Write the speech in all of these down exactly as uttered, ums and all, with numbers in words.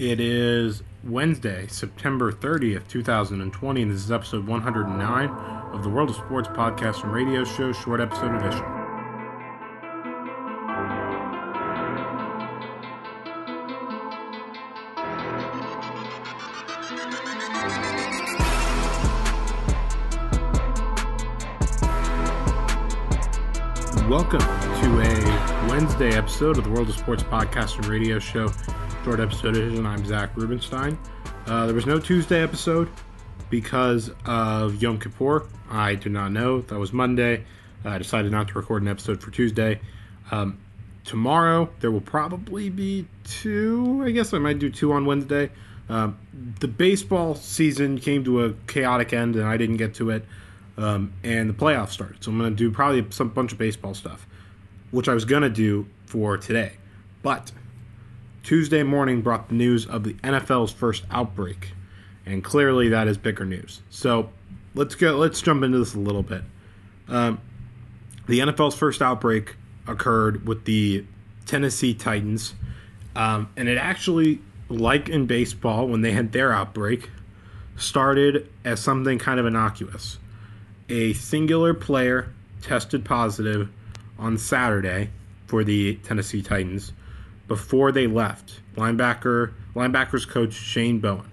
It is Wednesday, September thirtieth, twenty twenty, and this is episode one hundred nine of the World of Sports Podcast and Radio Show, short episode edition. Welcome to a Wednesday episode of the World of Sports Podcast and Radio Show. Short episode edition. I'm Zach Rubenstein. Uh, there was no Tuesday episode because of Yom Kippur. I do not know. That was Monday. Uh, I decided not to record an episode for Tuesday. Um, tomorrow, there will probably be two. I guess I might do two on Wednesday. Um, the baseball season came to a chaotic end, and I didn't get to it. Um, and the playoffs started. So I'm going to do probably some bunch of baseball stuff, which I was going to do for today. But Tuesday morning brought the news of the N F L's first outbreak, and clearly that is bigger news. So let's go. Let's jump into this a little bit. Um, the N F L's first outbreak occurred with the Tennessee Titans, um, and it actually, like in baseball, when they had their outbreak, started as something kind of innocuous. A singular player tested positive on Saturday for the Tennessee Titans. Before they left, linebacker linebackers coach Shane Bowen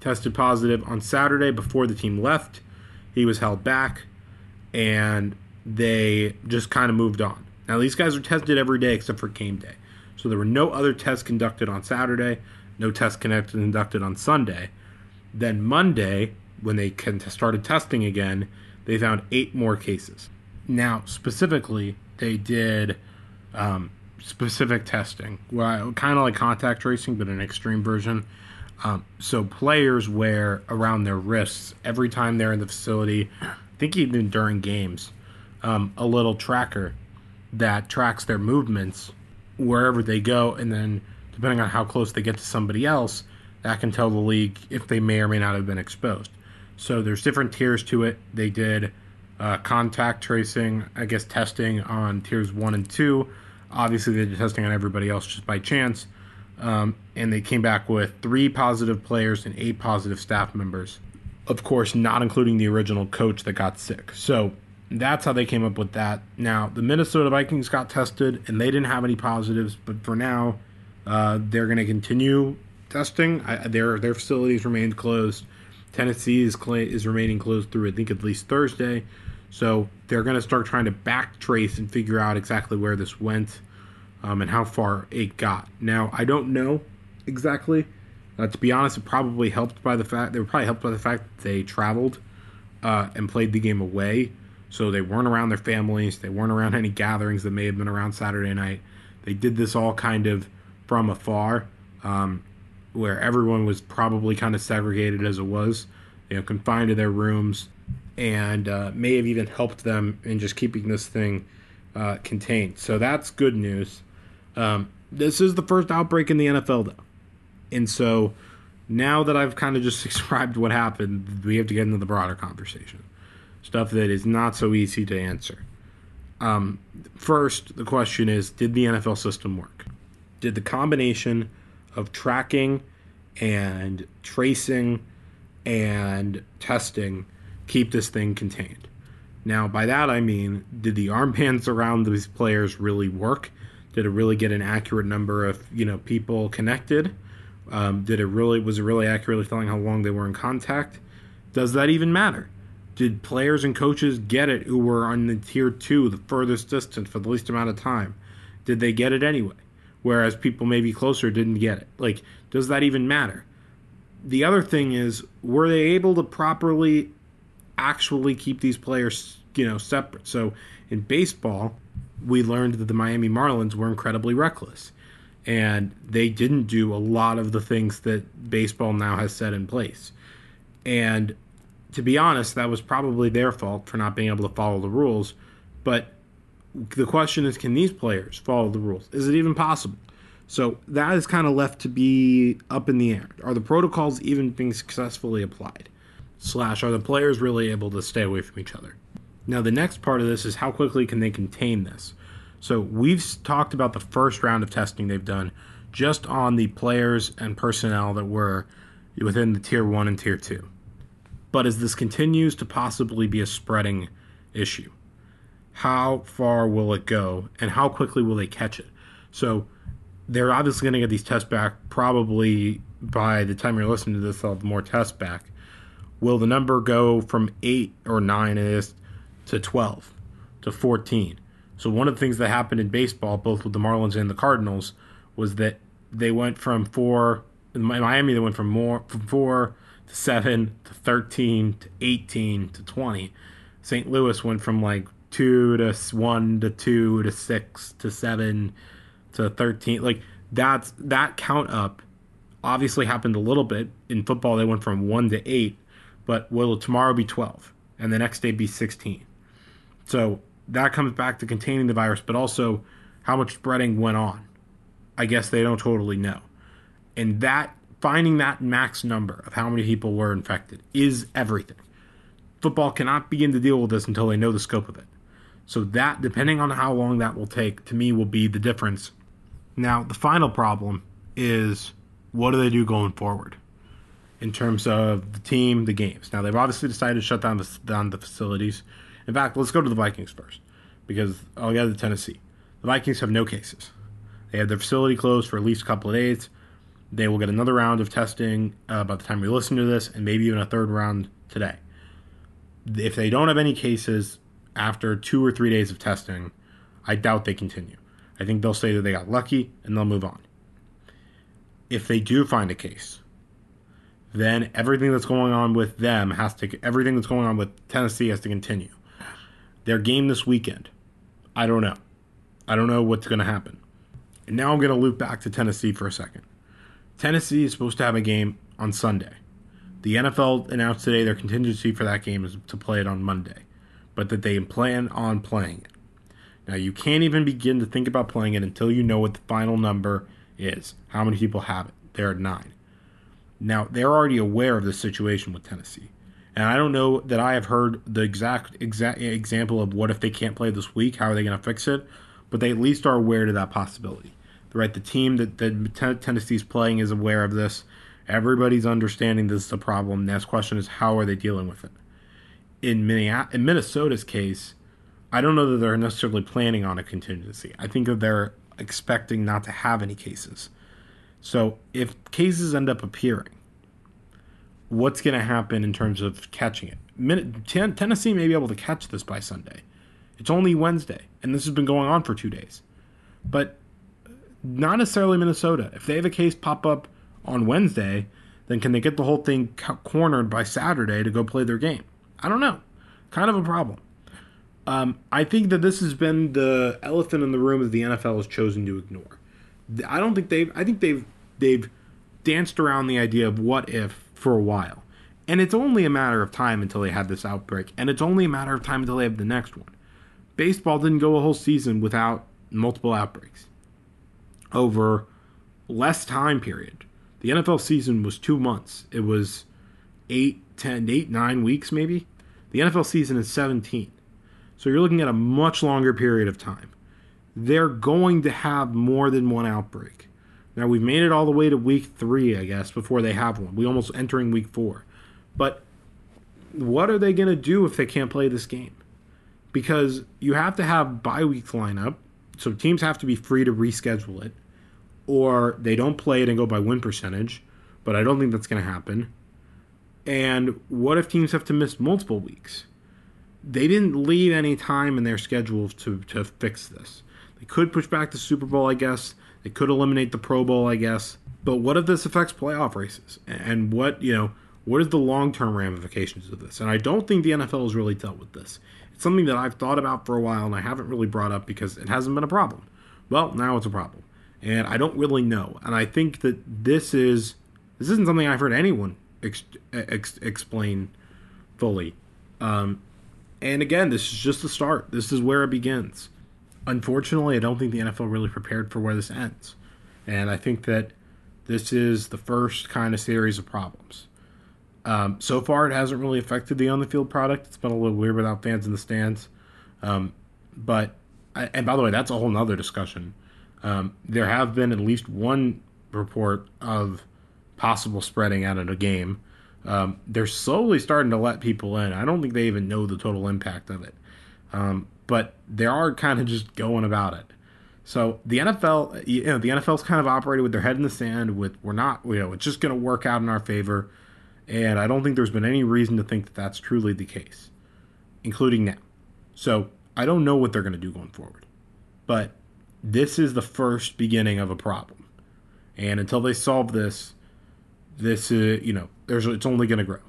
tested positive on Saturday before the team left. He was held back, and they just kind of moved on. Now, these guys are tested every day except for game day. So there were no other tests conducted on Saturday, no tests conducted on Sunday. Then Monday, when they started testing again, they found eight more cases. Now, specifically, they did Um, specific testing, well, kind of like contact tracing, but an extreme version. Um, so players wear around their wrists every time they're in the facility, I think even during games, um, a little tracker that tracks their movements wherever they go. And then depending on how close they get to somebody else, that can tell the league if they may or may not have been exposed. So there's different tiers to it. They did uh, contact tracing, I guess testing on tiers one and two. Obviously, they did testing on everybody else just by chance, um, and they came back with three positive players and eight positive staff members, of course, not including the original coach that got sick. So that's how they came up with that. Now, the Minnesota Vikings got tested, and they didn't have any positives, but for now, uh, they're going to continue testing. I, their their facilities remained closed. Tennessee is, is remaining closed through, I think, at least Thursday. So they're going to start trying to backtrace and figure out exactly where this went um, and how far it got. Now, I don't know exactly. Uh, to be honest, it probably helped by the fact they were probably helped by the fact that they traveled uh, and played the game away. So they weren't around their families. They weren't around any gatherings that may have been around Saturday night. They did this all kind of from afar, um, where everyone was probably kind of segregated as it was, you know, confined to their rooms. And uh, may have even helped them in just keeping this thing uh, contained. So that's good news. Um, this is the first outbreak in the N F L, though. And so now that I've kind of just described what happened, we have to get into the broader conversation. Stuff that is not so easy to answer. Um, first, the question is, did the N F L system work? Did the combination of tracking and tracing and testing keep this thing contained? Now, by that I mean, did the armbands around these players really work? Did it really get an accurate number of, you know, people connected? Um, did it really was it really accurately telling how long they were in contact? Does that even matter? Did players and coaches get it who were on the tier two, the furthest distance for the least amount of time? Did they get it anyway? Whereas people maybe closer didn't get it. Like, does that even matter? The other thing is, were they able to properly actually keep these players, you know, separate? So in baseball, we learned that the Miami Marlins were incredibly reckless, and they didn't do a lot of the things that baseball now has set in place. And to be honest, that was probably their fault for not being able to follow the rules. But the question is, can these players follow the rules? Is it even possible? So that is kind of left to be up in the air. Are the protocols even being successfully applied? Slash, are the players really able to stay away from each other? Now, the next part of this is how quickly can they contain this? So we've talked about the first round of testing they've done just on the players and personnel that were within the Tier one and Tier two. But as this continues to possibly be a spreading issue, how far will it go, and how quickly will they catch it? So they're obviously going to get these tests back. Probably by the time you're listening to this, they'll have more tests back. Will the number go from eight or nine it is to twelve to fourteen? So one of the things that happened in baseball, both with the Marlins and the Cardinals, was that they went from four in Miami. They went from more from four to seven to thirteen to eighteen to twenty. Saint Louis went from like two to one to two to six to seven to thirteen. Like that's that count up obviously happened a little bit in football. They went from one to eight, but will tomorrow be twelve and the next day be sixteen? So that comes back to containing the virus, but also how much spreading went on. I guess they don't totally know. And that finding that max number of how many people were infected is everything. Football cannot begin to deal with this until they know the scope of it. So that, depending on how long that will take, to me will be the difference. Now, the final problem is what do they do going forward in terms of the team, the games? Now, they've obviously decided to shut down the, down the facilities. In fact, let's go to the Vikings first because I'll get to Tennessee. The Vikings have no cases. They have their facility closed for at least a couple of days. They will get another round of testing uh, by the time we listen to this, and maybe even a third round today. If they don't have any cases after two or three days of testing, I doubt they continue. I think they'll say that they got lucky, and they'll move on. If they do find a case, then everything that's going on with them has to, everything that's going on with Tennessee has to continue. Their game this weekend, I don't know. I don't know what's going to happen. And now I'm going to loop back to Tennessee for a second. Tennessee is supposed to have a game on Sunday. The N F L announced today their contingency for that game is to play it on Monday, but that they plan on playing it. Now, you can't even begin to think about playing it until you know what the final number is, how many people have it. They're at nine. Now, they're already aware of the situation with Tennessee, and I don't know that I have heard the exact, exact example of what if they can't play this week, how are they going to fix it, but they at least are aware of that possibility. Right, the team that, that Tennessee's playing is aware of this. Everybody's understanding this is a problem. The next question is, how are they dealing with it? In Minnesota's case, I don't know that they're necessarily planning on a contingency. I think that they're expecting not to have any cases. So if cases end up appearing, what's going to happen in terms of catching it? Tennessee may be able to catch this by Sunday. It's only Wednesday, and this has been going on for two days. But not necessarily Minnesota. If they have a case pop up on Wednesday, then can they get the whole thing cornered by Saturday to go play their game? I don't know. Kind of a problem. Um, I think that this has been the elephant in the room that the N F L has chosen to ignore. I don't think they've. I think they've they've danced around the idea of what if for a while, and it's only a matter of time until they have this outbreak, and it's only a matter of time until they have the next one. Baseball didn't go a whole season without multiple outbreaks over less time period. The N F L season was two months. It was eight, ten, eight, nine weeks maybe. The N F L season is seventeen. So you're looking at a much longer period of time. They're going to have more than one outbreak. Now, we've made it all the way to week three, I guess, before they have one. We're almost entering week four. But what are they going to do if they can't play this game? Because you have to have bye week lineup, so teams have to be free to reschedule it. Or they don't play it and go by win percentage, but I don't think that's going to happen. And what if teams have to miss multiple weeks? They didn't leave any time in their schedule to, to fix this. They could push back the Super Bowl, I guess. They could eliminate the Pro Bowl, I guess. But what if this affects playoff races? And what, you know, what is the long-term ramifications of this? And I don't think the N F L has really dealt with this. It's something that I've thought about for a while and I haven't really brought up because it hasn't been a problem. Well, now it's a problem. And I don't really know. And I think that this is, this isn't something I've heard anyone ex- ex- explain fully. Um, and again, this is just the start. This is where it begins. Unfortunately, I don't think the N F L really prepared for where this ends. And I think that this is the first kind of series of problems. Um, so far, it hasn't really affected the on-the-field product. It's been a little weird without fans in the stands. Um, but, I, and by the way, that's a whole nother discussion. Um, there have been at least one report of possible spreading out of the game. Um, they're slowly starting to let people in. I don't think they even know the total impact of it. Um, but they are kind of just going about it. So the N F L, you know, the N F L's kind of operated with their head in the sand with, we're not, you know, it's just going to work out in our favor. And I don't think there's been any reason to think that that's truly the case, including now. So I don't know what they're going to do going forward. But this is the first beginning of a problem. And until they solve this, this, uh, you know, there's it's only going to grow.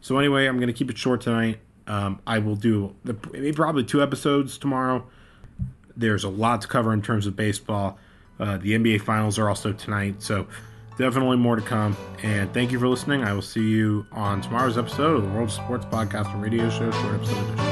So anyway, I'm going to keep it short tonight. Um, I will do the, probably two episodes tomorrow. There's a lot to cover in terms of baseball. Uh, the N B A Finals are also tonight, so definitely more to come. And thank you for listening. I will see you on tomorrow's episode of the World of Sports Podcast and Radio Show, short episode edition.